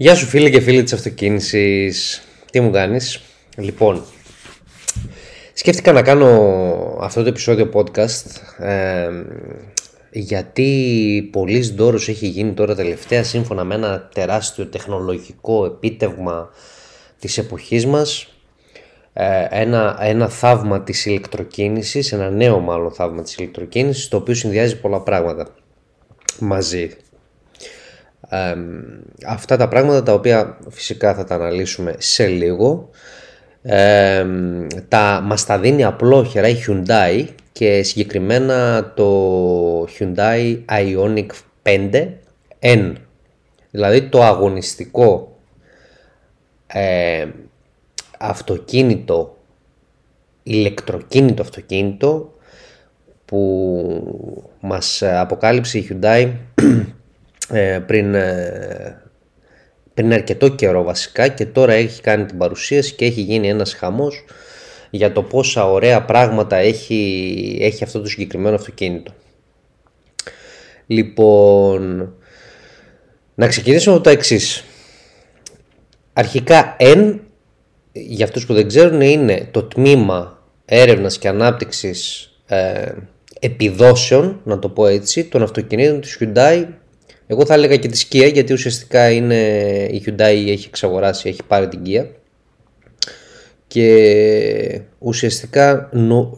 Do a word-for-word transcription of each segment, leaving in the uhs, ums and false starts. Γεια σου φίλοι και φίλοι της αυτοκίνησης. Τι μου κάνεις? Λοιπόν, σκέφτηκα να κάνω αυτό το επεισόδιο podcast ε, γιατί πολλής ντόρος έχει γίνει τώρα τελευταία σύμφωνα με ένα τεράστιο τεχνολογικό επίτευγμα της εποχής μας, ε, ένα, ένα θαύμα της ηλεκτροκίνησης, ένα νέο μάλλον θαύμα της ηλεκτροκίνησης, το οποίο συνδυάζει πολλά πράγματα μαζί. Ε, αυτά τα πράγματα τα οποία φυσικά θα τα αναλύσουμε σε λίγο. ε, τα, μας τα δίνει απλόχερα η Hyundai και συγκεκριμένα το Hyundai Ioniq πέντε N, δηλαδή το αγωνιστικό ε, αυτοκίνητο, ηλεκτροκίνητο αυτοκίνητο που μας αποκάλυψε η Hyundai Ε, πριν, ε, πριν αρκετό καιρό βασικά, και τώρα έχει κάνει την παρουσίαση και έχει γίνει ένας χαμός για το πόσα ωραία πράγματα έχει, έχει αυτό το συγκεκριμένο αυτοκίνητο. Λοιπόν, να ξεκινήσουμε από τα εξής. Αρχικά N, για αυτούς που δεν ξέρουν, είναι το τμήμα έρευνας και ανάπτυξης ε, επιδόσεων, να το πω έτσι, των αυτοκινήτων της Hyundai. Εγώ θα έλεγα και της Kia, γιατί ουσιαστικά είναι, η Hyundai έχει εξαγοράσει, έχει πάρει την Kia και ουσιαστικά νο,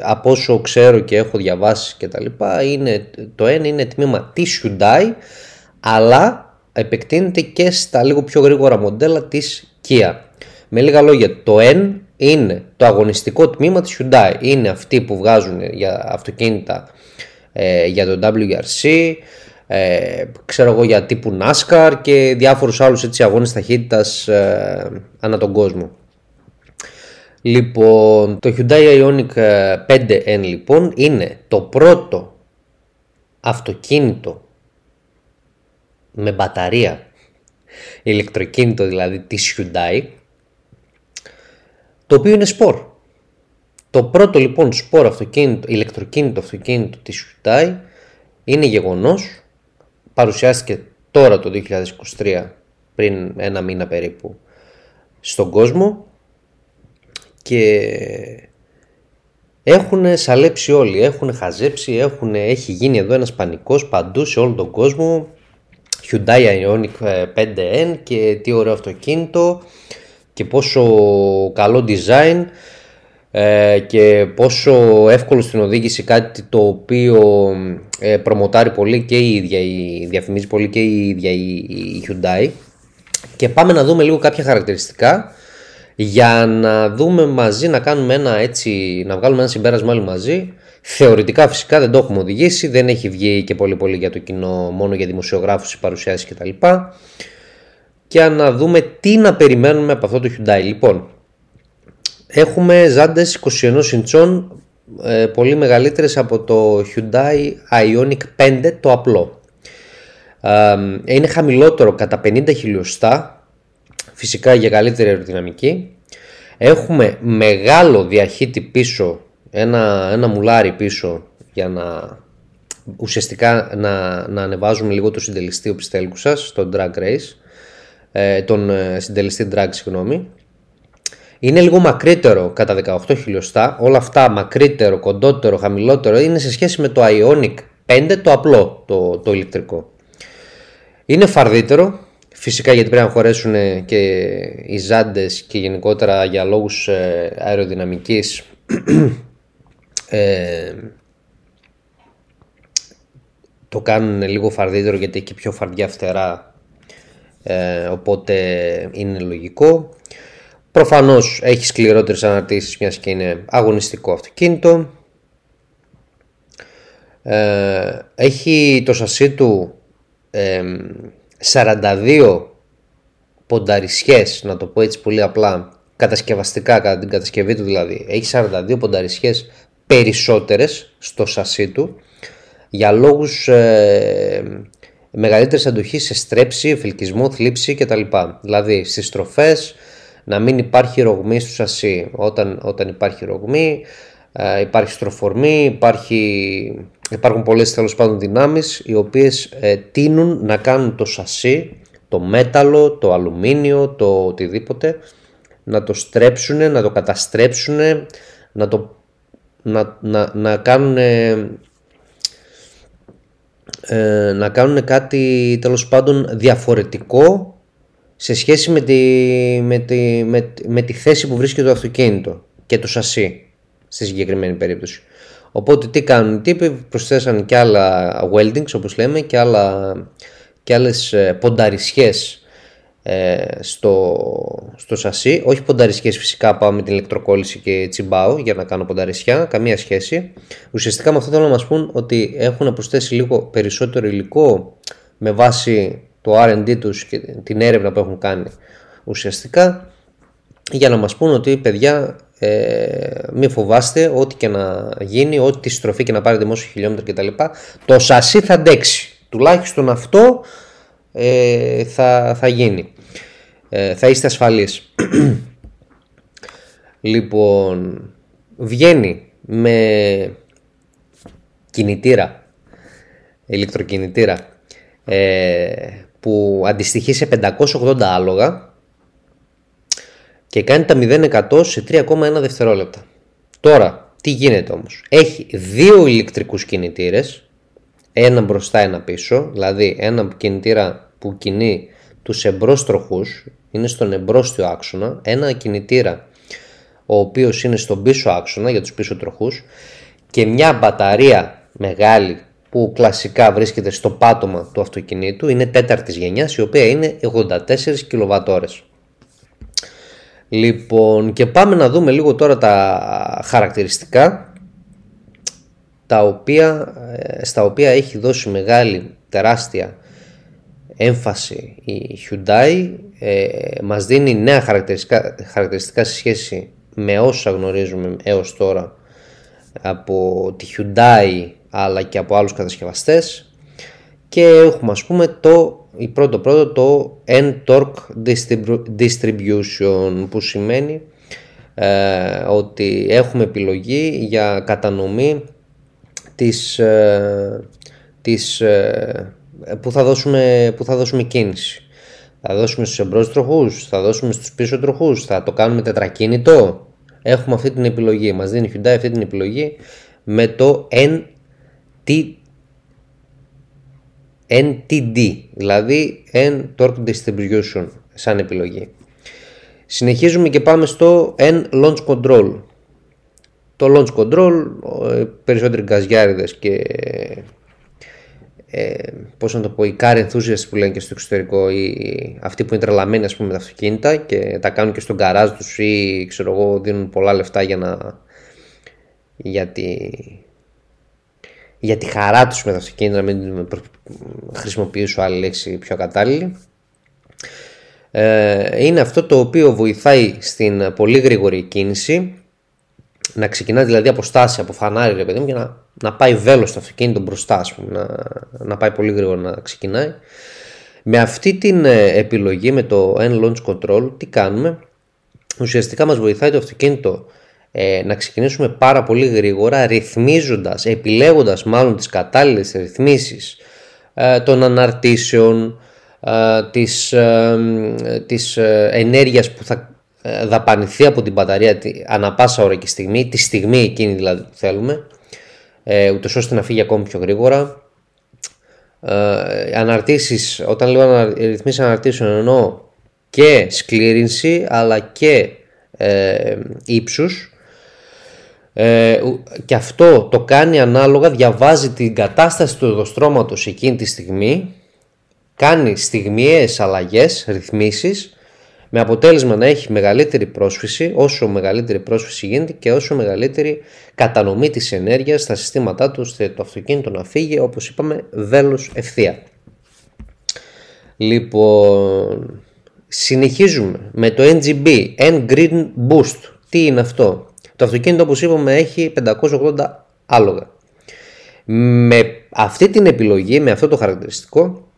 από όσο ξέρω και έχω διαβάσει και τα λοιπά, είναι, το N είναι τμήμα της Hyundai, αλλά επεκτείνεται και στα λίγο πιο γρήγορα μοντέλα της Kia. Με λίγα λόγια, το N είναι το αγωνιστικό τμήμα της Hyundai, είναι αυτοί που βγάζουν για αυτοκίνητα ε, για το ντάμπλιου αρ σι, Ε, ξέρω εγώ, για τύπου NASCAR και διάφορους άλλους έτσι αγώνες ταχύτητας ε, ανά τον κόσμο. Λοιπόν, το Hyundai Ioniq πέντε N λοιπόν είναι το πρώτο αυτοκίνητο με μπαταρία, ηλεκτροκίνητο δηλαδή της Hyundai, το οποίο είναι σπορ. Το πρώτο λοιπόν σπορ αυτοκίνητο, ηλεκτροκίνητο αυτοκίνητο της Hyundai είναι γεγονός. Παρουσιάστηκε τώρα το είκοσι είκοσι τρία, πριν ένα μήνα περίπου, στον κόσμο και έχουν σαλέψει όλοι, έχουν χαζέψει, έχουν, έχει γίνει εδώ ένας πανικός παντού σε όλο τον κόσμο. Hyundai Ioniq πέντε N και τι ωραίο αυτοκίνητο και πόσο καλό design και πόσο εύκολο στην οδήγηση, κάτι το οποίο προμοτάρει πολύ και η ίδια, η, διαφημίζει πολύ και η ίδια η, η Hyundai. Και πάμε να δούμε λίγο κάποια χαρακτηριστικά για να δούμε μαζί, να κάνουμε ένα έτσι, να βγάλουμε ένα συμπέρασμα όλοι μαζί. Θεωρητικά φυσικά δεν το έχουμε οδηγήσει, δεν έχει βγει και πολύ πολύ για το κοινό, μόνο για δημοσιογράφους, παρουσιάσεις κτλ. Και να δούμε τι να περιμένουμε από αυτό το Hyundai. Λοιπόν, έχουμε ζάντες είκοσι ένα ιντσών, ε, πολύ μεγαλύτερες από το Hyundai Ioniq πέντε το απλό. Ε, είναι χαμηλότερο κατά πενήντα χιλιοστά, φυσικά για καλύτερη αεροδυναμική. Έχουμε μεγάλο διαχύτη πίσω, ένα, ένα μουλάρι πίσω, για να ουσιαστικά να, να ανεβάζουμε λίγο το συντελεστή οπισθέλικου σας, στον drag race, ε, τον ε, συντελεστή drag, συγγνώμη. Είναι λίγο μακρύτερο κατά δεκαοκτώ χιλιοστά, όλα αυτά μακρύτερο, κοντότερο, χαμηλότερο, είναι σε σχέση με το Ioniq πέντε το απλό, το, το ηλεκτρικό. Είναι φαρδύτερο, φυσικά γιατί πρέπει να χωρέσουν και οι ζάντες και γενικότερα για λόγους αεροδυναμικής ε, το κάνουν λίγο φαρδύτερο γιατί έχει πιο φαρδιά φτερά, ε, οπότε είναι λογικό. Προφανώς έχει σκληρότερες αναρτήσεις, μιας και είναι αγωνιστικό αυτοκίνητο. Ε, έχει το σασί του ε, σαράντα δύο πονταρισιές, να το πω έτσι πολύ απλά, κατασκευαστικά, κατά την κατασκευή του δηλαδή. Έχει σαράντα δύο πονταρισιές περισσότερες στο σασί του, για λόγους ε, μεγαλύτερης αντοχής σε στρέψη, εφηλκισμό, θλίψη κτλ. Δηλαδή στις στροφές να μην υπάρχει ρογμή στο σασί. Όταν, όταν υπάρχει ρογμή, ε, υπάρχει στροφορμή, υπάρχει, υπάρχουν πολλές τέλος πάντων δυνάμεις οι οποίες ε, τείνουν να κάνουν το σασί το μέταλλο, το αλουμίνιο, το οτιδήποτε, να το στρέψουνε, να το καταστρέψουνε, να το να, να, να κάνουν ε, να κάνουν κάτι τέλος πάντων διαφορετικό σε σχέση με τη, με, τη, με, με τη θέση που βρίσκεται το αυτοκίνητο και το σασί στη συγκεκριμένη περίπτωση. Οπότε τι κάνουν οι τύποι, προσθέσαν και άλλα weldings όπως λέμε και, άλλα, και άλλες πονταρισιές ε, στο, στο σασί. Όχι πονταρισιές φυσικά, πάω με την ηλεκτροκόλληση και τσιμπάω για να κάνω πονταρισιά, καμία σχέση. Ουσιαστικά με αυτό θέλω να μας πούν ότι έχουν προσθέσει λίγο περισσότερο υλικό με βάση το αρ εντ ντι τους και την έρευνα που έχουν κάνει ουσιαστικά, για να μας πούν ότι παιδιά ε, μην φοβάστε, ό,τι και να γίνει, ό,τι στροφή και να πάρει δημόσιο χιλιόμετρο κτλ, το σασί θα αντέξει, τουλάχιστον αυτό ε, θα, θα γίνει, ε, θα είστε ασφαλείς. Λοιπόν, βγαίνει με κινητήρα, ηλεκτροκινητήρα ε, που αντιστοιχεί σε πεντακόσια ογδόντα άλογα και κάνει τα μηδέν εκατό σε τρία κόμμα ένα δευτερόλεπτα. Τώρα, τι γίνεται όμως? Έχει δύο ηλεκτρικούς κινητήρες, ένα μπροστά, ένα πίσω, δηλαδή ένα κινητήρα που κινεί τους εμπρός τροχούς, είναι στον εμπρόστιο άξονα, ένα κινητήρα ο οποίος είναι στον πίσω άξονα για τους πίσω τροχούς και μια μπαταρία μεγάλη που κλασικά βρίσκεται στο πάτωμα του αυτοκινήτου, είναι τέταρτης γενιάς, η οποία είναι ογδόντα τέσσερις κιλοβατ ώρες. Λοιπόν, και πάμε να δούμε λίγο τώρα τα χαρακτηριστικά τα οποία, στα οποία έχει δώσει μεγάλη, τεράστια έμφαση η Hyundai. Ε, μας δίνει νέα χαρακτηριστικά, χαρακτηριστικά σε σχέση με όσα γνωρίζουμε έως τώρα από τη Hyundai αλλά και από άλλους κατασκευαστές, και έχουμε ας πούμε το Η πρώτο πρώτο το N-Torque Distribution, που σημαίνει ε, ότι έχουμε επιλογή για κατανομή της, ε, της, ε, που, θα δώσουμε, που θα δώσουμε κίνηση. Θα δώσουμε στους εμπρός τροχούς, θα δώσουμε στους πίσω τροχούς, θα το κάνουμε τετρακίνητο. Έχουμε αυτή την επιλογή, μας δίνει η Hyundai αυτή την επιλογή με το N-T. εν τι ντι, δηλαδή N-Torque Distribution σαν επιλογή. Συνεχίζουμε και πάμε στο N Launch Control. Το Launch Control, περισσότεροι γκαζιάριδες και ε, πώς να το πω, οι car enthusiasts που λένε και στο εξωτερικό, ή αυτοί που είναι τρελαμένοι ας πούμε με τα αυτοκίνητα και τα κάνουν και στον γκαράζ τους ή ξέρω εγώ δίνουν πολλά λεφτά για να... γιατί... για τη χαρά τους με τα αυτοκίνητα, να μην χρησιμοποιήσω άλλη λέξη πιο κατάλληλη, ε, είναι αυτό το οποίο βοηθάει στην πολύ γρήγορη κίνηση, να ξεκινά δηλαδή από στάση, από φανάρι ρε παιδί μου, και να, να πάει βέλος το αυτοκίνητο μπροστά ας πούμε, να, να πάει πολύ γρήγορα να ξεκινάει. Με αυτή την επιλογή, με το N-Launch Control, τι κάνουμε? Ουσιαστικά μας βοηθάει το αυτοκίνητο Ε, να ξεκινήσουμε πάρα πολύ γρήγορα, ρυθμίζοντας, επιλέγοντας μάλλον τις κατάλληλες ρυθμίσεις ε, των αναρτήσεων, ε, της, ε, της ενέργειας που θα ε, δαπανηθεί από την μπαταρία ανά πάσα ώρα και στιγμή, τη στιγμή εκείνη δηλαδή που θέλουμε, ε, ούτως ώστε να φύγει ακόμη πιο γρήγορα. Ε, αναρτήσεις, όταν λέω ανα, ρυθμίσεις αναρτήσεων εννοώ και σκλήρινση αλλά και ε, ύψους. Ε, και αυτό το κάνει ανάλογα, διαβάζει την κατάσταση του οδοστρώματος εκείνη τη στιγμή, κάνει στιγμιαίες αλλαγές, ρυθμίσεις, με αποτέλεσμα να έχει μεγαλύτερη πρόσφυση, όσο μεγαλύτερη πρόσφυση γίνεται και όσο μεγαλύτερη κατανομή της ενέργειας στα συστήματά του, ώστε το αυτοκίνητο να φύγει, όπως είπαμε, βέλος ευθεία. Λοιπόν, συνεχίζουμε με το εν τζι μπι, N-Green boost. Τι είναι αυτό? Το αυτοκίνητο, όπως είπαμε, έχει πεντακόσια ογδόντα άλογα. Με αυτή την επιλογή, με αυτό το χαρακτηριστικό,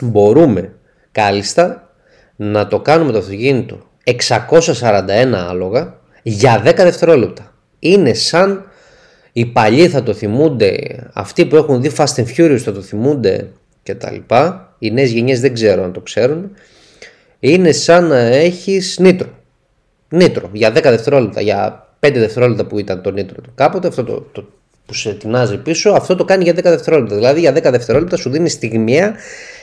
μπορούμε κάλλιστα να το κάνουμε το αυτοκίνητο εξακόσια σαράντα ένα άλογα για δέκα δευτερόλεπτα. Είναι σαν, οι παλιοί θα το θυμούνται, αυτοί που έχουν δει Fast and Furious θα το θυμούνται κτλ. οι νέες γενιές δεν ξέρω αν το ξέρουν, είναι σαν να έχεις νήτρο. Νήτρο για δέκα δευτερόλεπτα, για πέντε δευτερόλεπτα που ήταν το νήτρο του κάποτε, αυτό το, το που σε τεινάζει πίσω, αυτό το κάνει για δέκα δευτερόλεπτα. Δηλαδή για δέκα δευτερόλεπτα σου δίνει στιγμιαία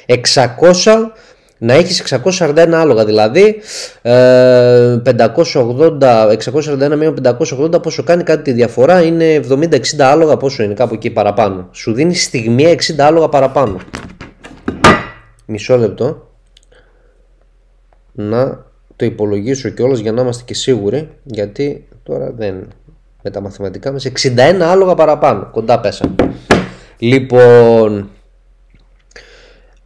εξακόσια, να έχεις εξακόσια σαράντα ένα άλογα. Δηλαδή ε, πεντακόσια ογδόντα, εξακόσια σαράντα ένα με πεντακόσια ογδόντα πόσο κάνει, κάτι τη διαφορά είναι εβδομήντα εξήντα άλογα, πόσο είναι κάπου εκεί παραπάνω. Σου δίνει στιγμιαία εξήντα άλογα παραπάνω. Μισό λεπτό. Να το υπολογίσω κιόλας για να είμαστε και σίγουροι, γιατί τώρα δεν με τα μαθηματικά μας, εξήντα ένα άλογα παραπάνω, κοντά πέσαμε. Λοιπόν,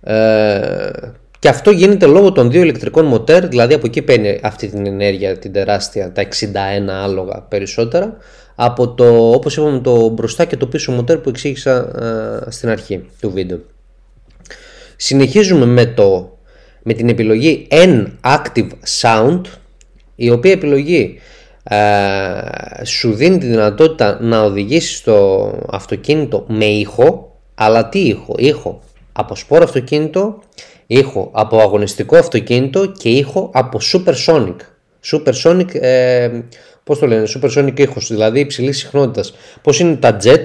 ε, και αυτό γίνεται λόγω των δύο ηλεκτρικών μοτέρ, δηλαδή από εκεί παίρνει αυτή την ενέργεια την τεράστια, τα εξήντα ένα άλογα περισσότερα, από το, όπως είπαμε, το μπροστά και το πίσω μοτέρ που εξήγησα ε, στην αρχή του βίντεο. Συνεχίζουμε με το με την επιλογή N active sound, η οποία επιλογή ε, σου δίνει τη δυνατότητα να οδηγήσεις το αυτοκίνητο με ήχο, αλλά τι ήχο, ήχο από σπόρο αυτοκίνητο, ήχο από αγωνιστικό αυτοκίνητο και ήχο από supersonic, supersonic ε, πώς το λένε, supersonic ήχος, δηλαδή υψηλής συχνότητας, πώς είναι τα jet,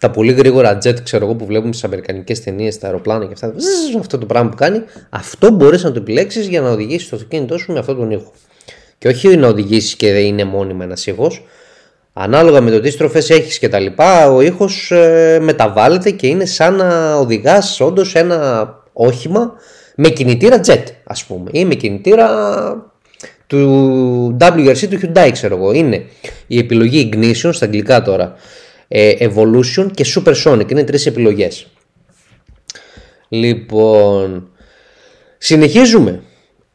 τα πολύ γρήγορα jet, ξέρω εγώ, που βλέπουμε στις αμερικανικές ταινίες, τα αεροπλάνα και αυτά, ζζ, αυτό το πράγμα που κάνει, αυτό μπορείς να το επιλέξεις για να οδηγήσεις το αυτοκίνητό σου με αυτόν τον ήχο. Και όχι να οδηγήσεις και είναι μόνιμα ένας ήχος, ανάλογα με το τι στροφές έχεις και τα λοιπά, ο ήχος ε, μεταβάλλεται και είναι σαν να οδηγάς όντως ένα όχημα με κινητήρα jet, ας πούμε, ή με κινητήρα του ντάμπλιου αρ σι του Hyundai, ξέρω εγώ. Είναι η επιλογή Ignition στα αγγλικά τώρα, Evolution και Supersonic, είναι τρεις επιλογές. Λοιπόν, συνεχίζουμε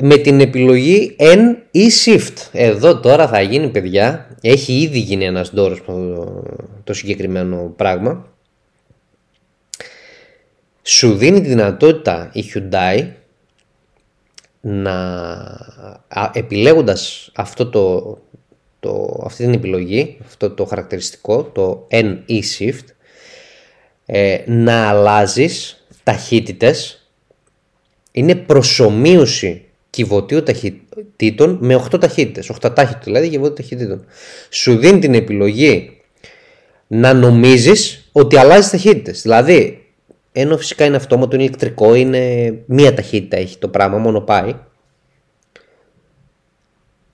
με την επιλογή N-E-Shift. Εδώ τώρα θα γίνει, παιδιά, έχει ήδη γίνει ένας ντόρος το συγκεκριμένο πράγμα. Σου δίνει τη δυνατότητα η Hyundai να, επιλέγοντας αυτό το Το, αυτή την επιλογή, αυτό το χαρακτηριστικό, το N-E-Shift, ε, να αλλάζεις ταχύτητες. Είναι προσομοίωση κυβωτίου ταχυτήτων με οκτώ ταχύτητες, οκτώ ταχύτητες δηλαδή κυβωτίου ταχυτήτων. Σου δίνει την επιλογή να νομίζεις ότι αλλάζεις ταχύτητες, δηλαδή ενώ φυσικά είναι αυτόματο, είναι ηλεκτρικό, είναι μία ταχύτητα έχει το πράγμα, μόνο πάει.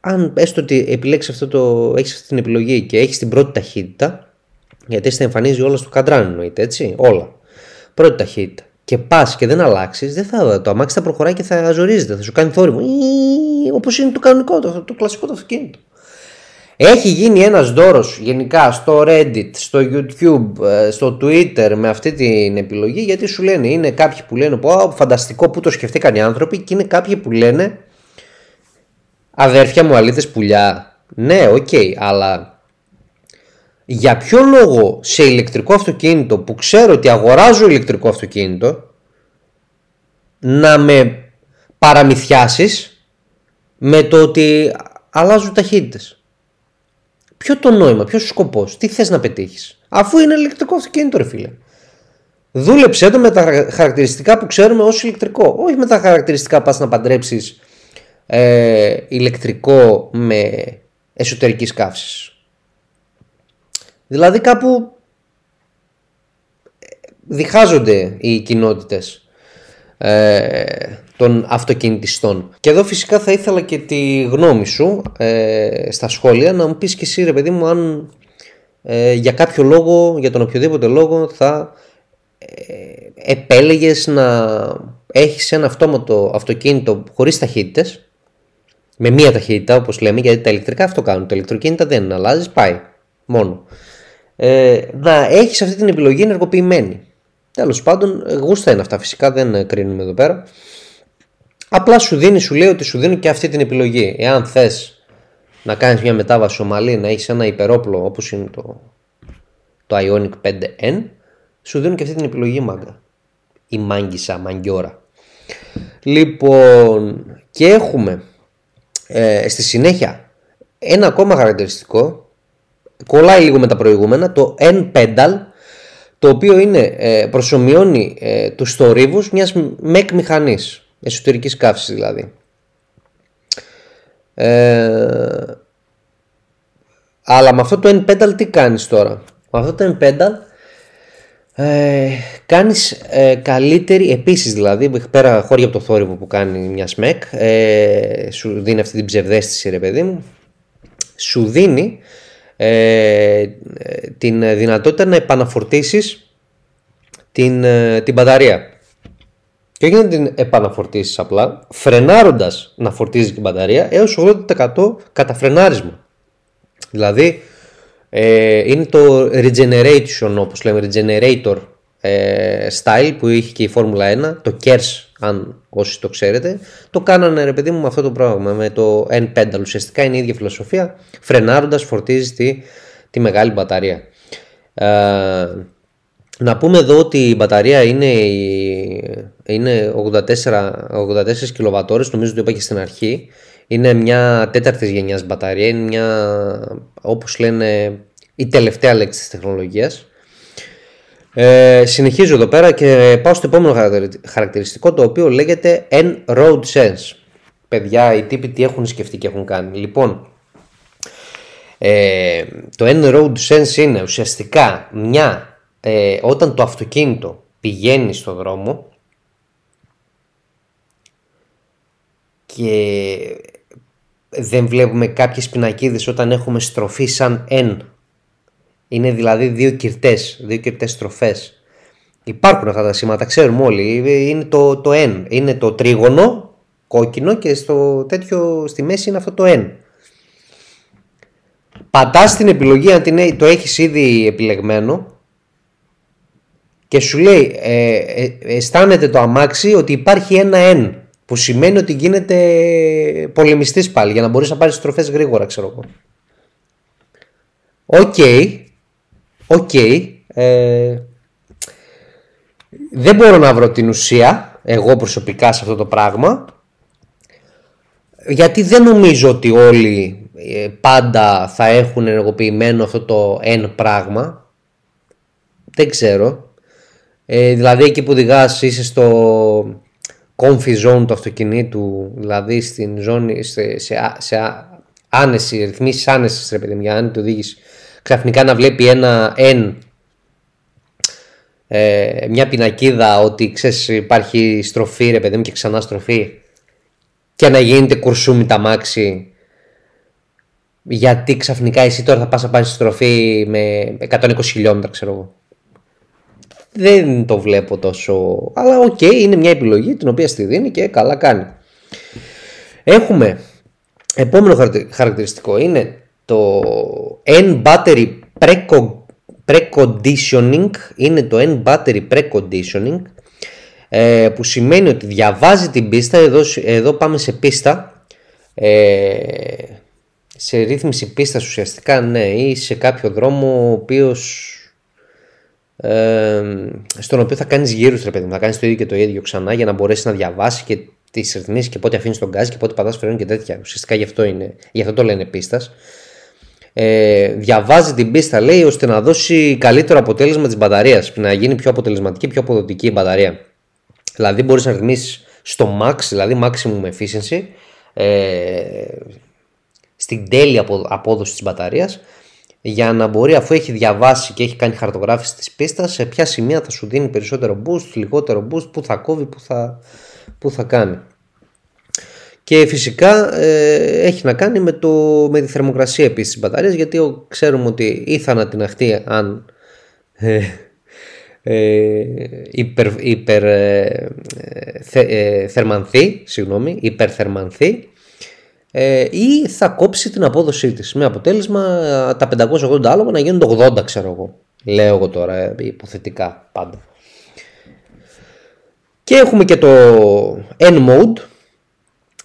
Αν έστω ότι επιλέξεις αυτό το, έχεις αυτή την επιλογή και έχεις την πρώτη ταχύτητα, γιατί έτσι θα εμφανίζει όλα στο καντράν, εννοείται, έτσι, όλα. Πρώτη ταχύτητα. Και πας και δεν αλλάξεις, δεν θα, το αμάξι θα προχωράει και θα ζορίζεται, θα σου κάνει θόρυβο. Όπως είναι το κανονικό, το, το κλασικό το αυτοκίνητο. Έχει γίνει ένας δώρος γενικά στο Reddit, στο YouTube, στο Twitter με αυτή την επιλογή, γιατί σου λένε, είναι κάποιοι που λένε πω, φανταστικό που το σκεφτήκαν οι άνθρωποι, και είναι κάποιοι που λένε, αδέρφια μου, αλήθες πουλιά. Ναι, οκ, okay, αλλά για ποιο λόγο σε ηλεκτρικό αυτοκίνητο που ξέρω ότι αγοράζω ηλεκτρικό αυτοκίνητο να με παραμυθιάσεις με το ότι αλλάζω ταχύτητες? Ποιο το νόημα, ποιος ο σκοπός, τι θες να πετύχεις, αφού είναι ηλεκτρικό αυτοκίνητο, ρε φίλε? Δούλεψέ το με τα χαρακτηριστικά που ξέρουμε ως ηλεκτρικό, όχι με τα χαρακτηριστικά πας να παντρέψεις Ε, ηλεκτρικό με εσωτερικής καύσης. Δηλαδή κάπου διχάζονται οι κοινότητες ε, των αυτοκινητιστών. Και εδώ φυσικά θα ήθελα και τη γνώμη σου ε, στα σχόλια, να μου πεις και εσύ, ρε παιδί μου, αν ε, για κάποιο λόγο, για τον οποιοδήποτε λόγο, θα ε, επέλεγες να έχεις ένα αυτόματο αυτοκίνητο χωρίς ταχύτητες, με μία ταχύτητα, όπως λέμε, γιατί τα ηλεκτρικά αυτό κάνουν. Τα ηλεκτροκίνητα δεν αλλάζεις, πάει μόνο. Ε, να έχεις αυτή την επιλογή ενεργοποιημένη. Τέλος πάντων, γούστα είναι αυτά, φυσικά δεν κρίνουμε εδώ πέρα. Απλά σου δίνει, σου λέει ότι σου δίνει και αυτή την επιλογή. Εάν θες να κάνεις μια μετάβαση ομαλή, να έχεις ένα υπερόπλο όπως είναι το, το Ioniq πέντε N, σου δίνουν και αυτή την επιλογή, μάγκα. Η μάγκησα, μαγκιόρα. Λοιπόν, και έχουμε Ε, στη συνέχεια ένα ακόμα χαρακτηριστικό, κολλάει λίγο με τα προηγούμενα, το N-Pedal, το οποίο είναι, προσομοιώνει ε, τους θορύβους μιας μεκ μηχανής, εσωτερικής καύσης δηλαδή. Ε, αλλά με αυτό το N-Pedal τι κάνεις τώρα? Με αυτό το N-Pedal ε, κάνεις ε, καλύτερη, επίσης δηλαδή, πέρα χώρια από το θόρυβο που κάνει μια ΣΜΕΚ, ε, σου δίνει αυτή την ψευδέστηση ρε παιδί μου, σου δίνει ε, την δυνατότητα να επαναφορτήσεις την, ε, την μπαταρία. Και όχι να την επαναφορτήσεις απλά, φρενάροντας να φορτίζει την μπαταρία έως ογδόντα τοις εκατό κατά φρενάρισμα. Δηλαδή ε, είναι το regeneration, όπως λέμε, regenerator ε, style που είχε και η Formula ένα, το KERS, αν όσοι το ξέρετε. Το κάνανε ρε παιδί μου με αυτό το πράγμα, με το N-Pedal. Ουσιαστικά είναι η ίδια φιλοσοφία, φρενάροντας φορτίζει τη, τη μεγάλη μπαταρία. Ε, Να πούμε εδώ ότι η μπαταρία είναι, είναι ογδόντα τέσσερα κιλοβατ ώρες, νομίζω το είπα και στην αρχή. Είναι μια τέταρτης γενιάς μπαταρία, είναι μια, όπως λένε, η τελευταία λέξη της τεχνολογίας. Ε, συνεχίζω εδώ πέρα και πάω στο επόμενο χαρακτηριστικό, το οποίο λέγεται N Road Sense. Παιδιά, οι τύποι τι έχουν σκεφτεί και έχουν κάνει. Λοιπόν, ε, το N Road Sense είναι ουσιαστικά μια... Ε, όταν το αυτοκίνητο πηγαίνει στο δρόμο και δεν βλέπουμε κάποιες πινακίδες όταν έχουμε στροφή σαν N, είναι δηλαδή δύο κυρτές, δύο κυρτές στροφές, υπάρχουν αυτά τα σήματα, ξέρουμε όλοι, είναι το, το N, είναι το τρίγωνο κόκκινο και στο τέτοιο, στη μέση είναι αυτό το N. Πατάς την επιλογή αν την, το έχεις ήδη επιλεγμένο και σου λέει, ε, ε, αισθάνεται το αμάξι ότι υπάρχει ένα N, που σημαίνει ότι γίνεται πολεμιστής πάλι, για να μπορείς να πάρεις στροφές γρήγορα, ξέρω εγώ. Οκ, οκ, ε, δεν μπορώ να βρω την ουσία, εγώ προσωπικά, σε αυτό το πράγμα, γιατί δεν νομίζω ότι όλοι ε, πάντα θα έχουν ενεργοποιημένο αυτό το N πράγμα, δεν ξέρω. Ε, δηλαδή εκεί που οδηγάς είσαι στο comfy zone του αυτοκινήτου, δηλαδή στην ζώνη, σε, σε, σε άνεση, ρυθμίσεις άνεσης ρε παιδί μου, αν το οδηγείς, ξαφνικά να βλέπει ένα N, ε, μια πινακίδα ότι ξέρεις υπάρχει στροφή ρε παιδί μου και ξανά στροφή και να γίνεται κουρσούμι τα μάξι, γιατί ξαφνικά εσύ τώρα θα πας να πάρεις στροφή με εκατόν είκοσι χιλιόμετρα, ξέρω εγώ. Δεν το βλέπω τόσο, αλλά οκ, okay, είναι μια επιλογή την οποία στη δίνει και καλά κάνει. Έχουμε, επόμενο χαρακτηριστικό είναι το N-battery pre-conditioning, είναι το N-battery pre-conditioning, που σημαίνει ότι διαβάζει την πίστα, εδώ, εδώ πάμε σε πίστα, σε ρύθμιση πίστας ουσιαστικά, ναι, ή σε κάποιο δρόμο ο οποίος... Ε, στον οποίο θα κάνεις γύρους ρε παιδί μου, θα κάνεις το ίδιο και το ίδιο ξανά για να μπορέσει να διαβάσει και τις ρυθμίσεις και πότε αφήνεις τον γκάζι και πότε πατάς φρένο και τέτοια. Ουσιαστικά γι' αυτό, είναι, γι' αυτό το λένε πίστας. Ε, διαβάζει την πίστα, λέει, ώστε να δώσει καλύτερο αποτέλεσμα της μπαταρίας, να γίνει πιο αποτελεσματική, πιο αποδοτική η μπαταρία. Δηλαδή μπορείς να ρυθμίσεις στο max, δηλαδή maximum efficiency, ε, στην τέλεια απόδοση της μπαταρίας, για να μπορεί, αφού έχει διαβάσει και έχει κάνει χαρτογράφηση της πίστας, σε ποια σημεία θα σου δίνει περισσότερο boost, λιγότερο boost, που θα κόβει, που θα, που θα κάνει. Και φυσικά ε, έχει να κάνει με, το, με τη θερμοκρασία επίσης της μπαταρίας, γιατί ξέρουμε ότι ή θα ανατιναχτεί αν ε, ε, υπερ, υπερ, ε, θε, ε, θερμανθεί, συγγνώμη, υπερθερμανθεί, Ε, ή θα κόψει την απόδοσή της, με αποτέλεσμα τα πεντακόσια ογδόντα άλογα να γίνουν το ογδόντα, ξέρω εγώ, λέω εγώ τώρα ε, υποθετικά πάντα. Και έχουμε και το N-mode,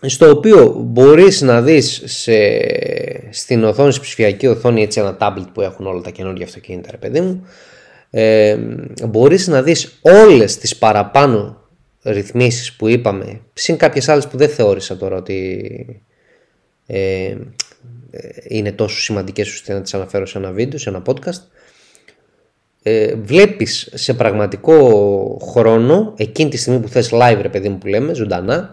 στο οποίο μπορείς να δεις σε, στην οθόνη, στην ψηφιακή οθόνη, έτσι ένα tablet που έχουν όλα τα καινούργια αυτοκίνητα ρε παιδί μου, ε, μπορείς να δεις όλες τις παραπάνω ρυθμίσεις που είπαμε, συν κάποιες άλλες που δεν θεώρησα τώρα ότι Ε, είναι τόσο σημαντικές ώστε να τις αναφέρω σε ένα βίντεο, σε ένα podcast, ε, βλέπεις σε πραγματικό χρόνο, εκείνη τη στιγμή που θες live, ρε παιδί μου, που λέμε ζωντανά,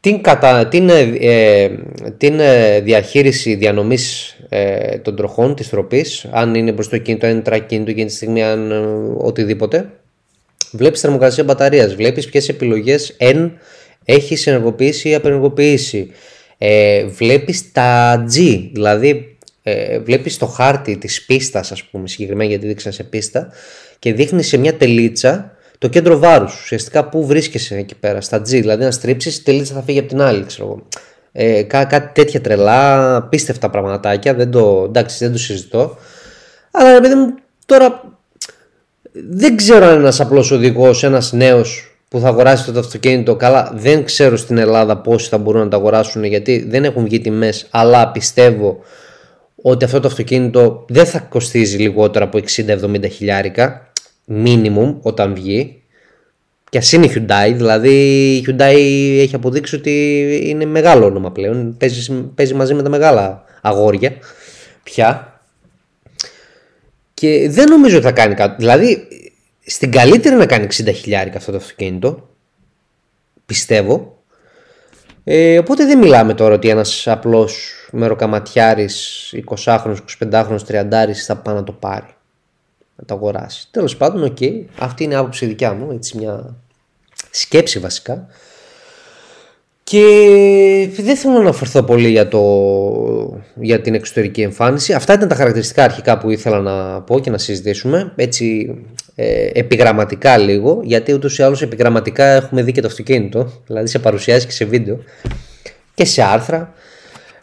την, κατα, την, ε, την ε, διαχείριση διανομής ε, των τροχών, της τροπής, αν είναι μπροστά το κινητό, αν είναι τρακίνητο, εκείνη τη στιγμή, αν ε, οτιδήποτε. Βλέπεις θερμοκρασία μπαταρίας, βλέπεις ποιες επιλογές N έχεις ενεργοποιήσει ή απενεργοποιήσει. Ε, βλέπεις τα G, δηλαδή ε, βλέπεις το χάρτη της πίστας, ας πούμε, συγκεκριμένα, γιατί δείξα σε πίστα, και δείχνει σε μια τελίτσα το κέντρο βάρους, ουσιαστικά που βρίσκεσαι εκεί πέρα, στα G, δηλαδή να στρίψεις, η τελίτσα θα φύγει από την άλλη, ξέρω εγώ. Ε, κά, κάτι τέτοια τρελά, απίστευτα πραγματάκια, δεν το, εντάξει, δεν το συζητώ. Αλλά επειδή μου τώρα δεν ξέρω αν ένας απλός οδηγός, ένας νέος που θα αγοράσει το αυτοκίνητο, καλά, δεν ξέρω στην Ελλάδα πόσοι θα μπορούν να το αγοράσουν, γιατί δεν έχουν βγει τιμές, αλλά πιστεύω ότι αυτό το αυτοκίνητο δεν θα κοστίζει λιγότερο από εξήντα εβδομήντα χιλιάρικα minimum όταν βγει, και ας είναι Hyundai, δηλαδή η Hyundai έχει αποδείξει ότι είναι μεγάλο όνομα πλέον, παίζει, παίζει μαζί με τα μεγάλα αγόρια πια, και δεν νομίζω ότι θα κάνει κάτι, δηλαδή στην καλύτερη να κάνει εξήντα χιλιάρικα αυτό το αυτοκίνητο, πιστεύω. Ε, οπότε δεν μιλάμε τώρα ότι ένας απλός μεροκαματιάρης, εικοσάχρονος, εικοσιπεντάχρονος, τριαντάρης θα πάει να το πάρει, να το αγοράσει. Τέλος πάντων, οκ, okay, αυτή είναι η άποψη δικιά μου, έτσι, μια σκέψη βασικά. Και δεν θέλω να αναφερθώ πολύ για, το, για την εξωτερική εμφάνιση. Αυτά ήταν τα χαρακτηριστικά αρχικά που ήθελα να πω και να συζητήσουμε. Έτσι ε, επιγραμματικά λίγο, γιατί ούτως ή άλλως επιγραμματικά έχουμε δει και το αυτοκίνητο. Δηλαδή σε παρουσιάζει και σε βίντεο και σε άρθρα.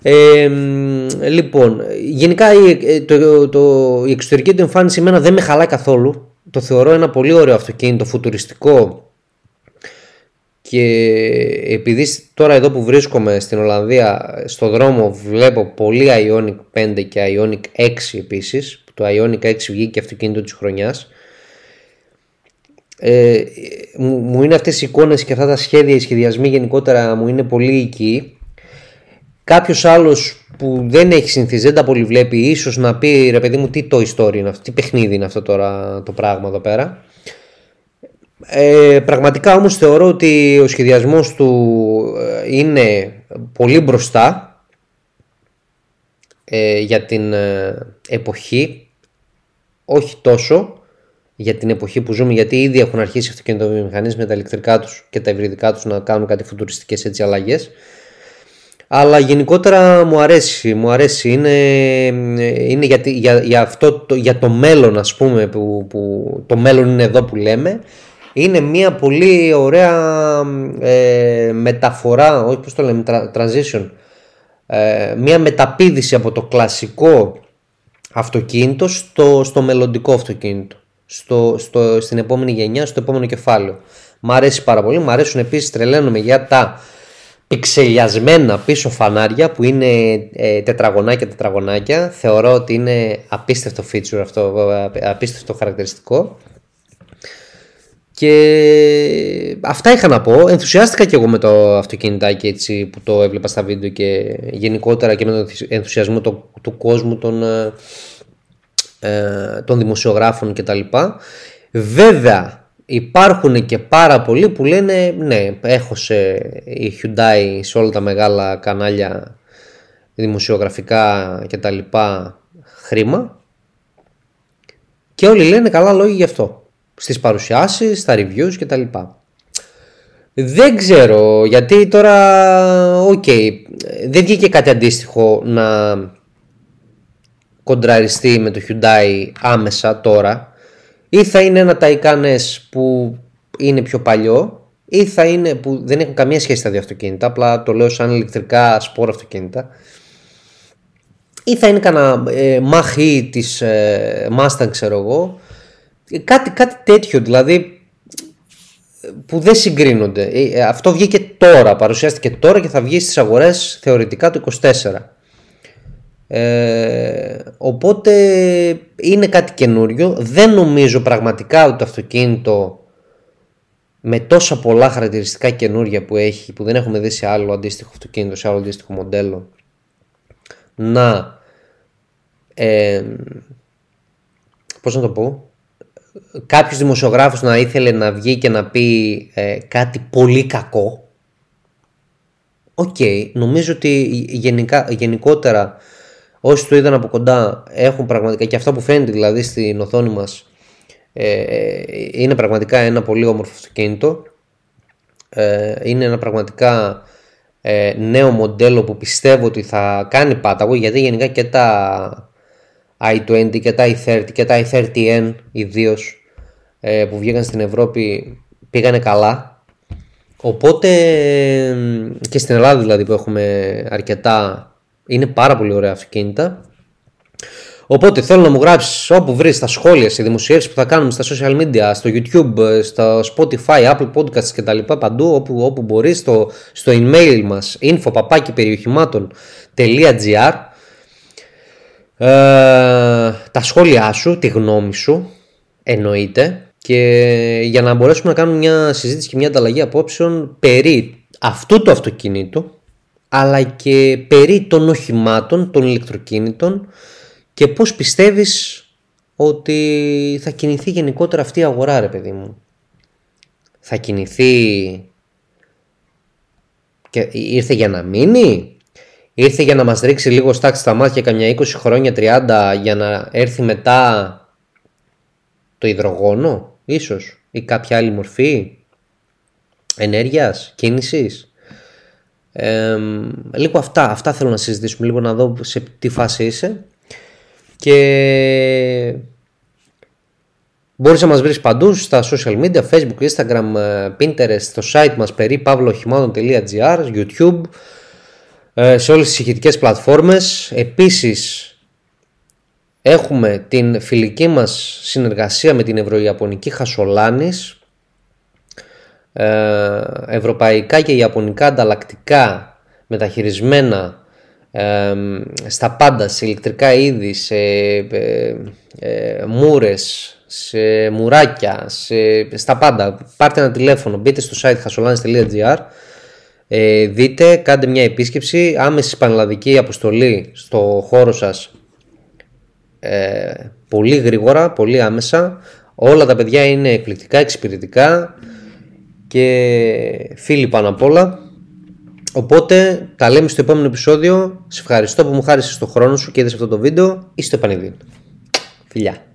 Ε, λοιπόν, γενικά η, το, το, η εξωτερική του εμφάνιση εμένα δεν με χαλάει καθόλου. Το θεωρώ ένα πολύ ωραίο αυτοκίνητο, φουτουριστικό. Και επειδή τώρα εδώ που βρίσκομαι στην Ολλανδία, στο δρόμο βλέπω πολύ Ioniq πέντε και Ioniq έξι επίσης, που το Ioniq έξι βγήκε αυτοκίνητο της χρονιάς, ε, μου είναι αυτές οι εικόνες και αυτά τα σχέδια, οι σχεδιασμοί γενικότερα μου είναι πολύ οικοί. Κάποιος άλλος που δεν έχει συνηθίσει, δεν τα πολύ βλέπει, ίσως να πει, ρε παιδί μου, τι Toy Story είναι αυτό, τι παιχνίδι είναι αυτό τώρα το πράγμα εδώ πέρα. Ε, πραγματικά όμως θεωρώ ότι ο σχεδιασμός του είναι πολύ μπροστά ε, για την ε, εποχή, όχι τόσο για την εποχή που ζούμε, γιατί ήδη έχουν αρχίσει οι αυτοκινητοβιομηχανίες με τα ηλεκτρικά τους και τα υβριδικά τους να κάνουν κάτι φουτουριστικές έτσι αλλαγές, αλλά γενικότερα μου αρέσει, μου αρέσει. είναι, είναι για, για, για, αυτό το, για το μέλλον, ας πούμε, που, που το μέλλον είναι εδώ που λέμε. Είναι μια πολύ ωραία ε, μεταφορά, όχι πώς το λέμε, transition, ε, μια μεταπήδηση από το κλασικό αυτοκίνητο στο, στο μελλοντικό αυτοκίνητο, στο, στο, στην επόμενη γενιά, στο επόμενο κεφάλαιο. Μ' αρέσει πάρα πολύ, μ' αρέσουν επίσης, τρελαίνομαι για τα πιξελιασμένα πίσω φανάρια που είναι ε, τετραγωνάκια τετραγωνάκια. Θεωρώ ότι είναι απίστευτο feature αυτό, απίστευτο χαρακτηριστικό. Και αυτά είχα να πω. Ενθουσιάστηκα και εγώ με το αυτοκινητάκι, έτσι, που το έβλεπα στα βίντεο, και γενικότερα και με τον ενθουσιασμό του, του κόσμου, των, ε, των δημοσιογράφων κτλ. Βέβαια υπάρχουν και πάρα πολλοί που λένε ναι, έχωσε η Hyundai σε όλα τα μεγάλα κανάλια δημοσιογραφικά κτλ. Χρήμα, και όλοι λένε καλά λόγια γι' αυτό στις παρουσιάσεις, στα reviews και τα λοιπά. Δεν ξέρω, γιατί τώρα, οκ, okay, δεν βγήκε κάτι αντίστοιχο να κοντραριστεί με το Hyundai άμεσα τώρα. Ή θα είναι ένα Taycan S που είναι πιο παλιό, ή θα είναι, που δεν έχουν καμία σχέση τα δύο αυτοκίνητα, απλά το λέω σαν ηλεκτρικά σπόρα αυτοκίνητα, ή θα είναι κανένα ε, μαχή της ε, Mustang, ξέρω εγώ. Κάτι, κάτι τέτοιο δηλαδή, που δεν συγκρίνονται. Αυτό βγήκε τώρα, παρουσιάστηκε τώρα και θα βγει στις αγορές θεωρητικά το είκοσι τέσσερα. Ε, οπότε είναι κάτι καινούριο. Δεν νομίζω πραγματικά ότι το αυτοκίνητο με τόσα πολλά χαρακτηριστικά καινούρια που έχει, που δεν έχουμε δει σε άλλο αντίστοιχο αυτοκίνητο, σε άλλο αντίστοιχο μοντέλο, να ε, πώς να το πω, κάποιος δημοσιογράφος να ήθελε να βγει και να πει ε, κάτι πολύ κακό, οκ, okay, νομίζω ότι γενικά, γενικότερα όσοι το είδαν από κοντά έχουν πραγματικά, και αυτά που φαίνεται δηλαδή στην οθόνη μας, ε, είναι πραγματικά ένα πολύ όμορφο αυτοκίνητο, ε, είναι ένα πραγματικά ε, νέο μοντέλο που πιστεύω ότι θα κάνει πάταγο, γιατί γενικά και τα άι είκοσι και τα άι τριάντα και τα άι τριάντα εν ιδίως ε, που βγήκαν στην Ευρώπη πήγανε καλά, οπότε και στην Ελλάδα δηλαδή που έχουμε αρκετά, είναι πάρα πολύ ωραία αυτοκίνητα. Οπότε θέλω να μου γράψεις όπου βρεις, στα σχόλια, σε δημοσιεύσεις που θα κάνουμε στα social media, στο YouTube, στο Spotify, Apple Podcasts κτλ, παντού όπου, όπου μπορείς, στο, στο email μας info at peri ochimaton dot gr, ε, τα σχόλιά σου, τη γνώμη σου εννοείται, και για να μπορέσουμε να κάνουμε μια συζήτηση και μια ανταλλαγή απόψεων περί αυτού του αυτοκίνητου, αλλά και περί των οχημάτων, των ηλεκτροκίνητων, και πώς πιστεύεις ότι θα κινηθεί γενικότερα αυτή η αγορά, ρε παιδί μου. Θα κινηθεί και ήρθε για να μείνει, ήρθε για να μας ρίξει λίγο στάξη στα μάτια καμιά είκοσι χρόνια, τριάντα, για να έρθει μετά το υδρογόνο ίσως, ή κάποια άλλη μορφή ενέργειας, κίνησης. Ε, λίγο αυτά, αυτά θέλω να συζητήσουμε, λίγο να δω σε τι φάση είσαι, και μπορείς να μας βρεις παντού στα social media, Facebook, Instagram, Pinterest, στο site μας περί παύλα οχημάτων τελεία gr, YouTube, σε όλες τις ηχητικές πλατφόρμες. Επίσης έχουμε την φιλική μας συνεργασία με την ευρωιαπωνική Χασολάνης, ευρωπαϊκά και ιαπωνικά ανταλλακτικά μεταχειρισμένα ε, στα πάντα, σε ηλεκτρικά είδη, σε ε, ε, μούρες, σε μουράκια, σε, στα πάντα. Πάρτε ένα τηλέφωνο, μπείτε στο site hasolans dot gr, ε, δείτε, κάντε μια επίσκεψη, άμεση πανελλαδική αποστολή στο χώρο σας, ε, πολύ γρήγορα, πολύ άμεσα. Όλα τα παιδιά είναι εκπληκτικά, εξυπηρετικά και φίλοι πάνω απ' όλα. Οπότε τα λέμε στο επόμενο επεισόδιο. Σε ευχαριστώ που μου χάρισες τον χρόνο σου και είδες αυτό το βίντεο, ή στο επανειδή. Φιλιά.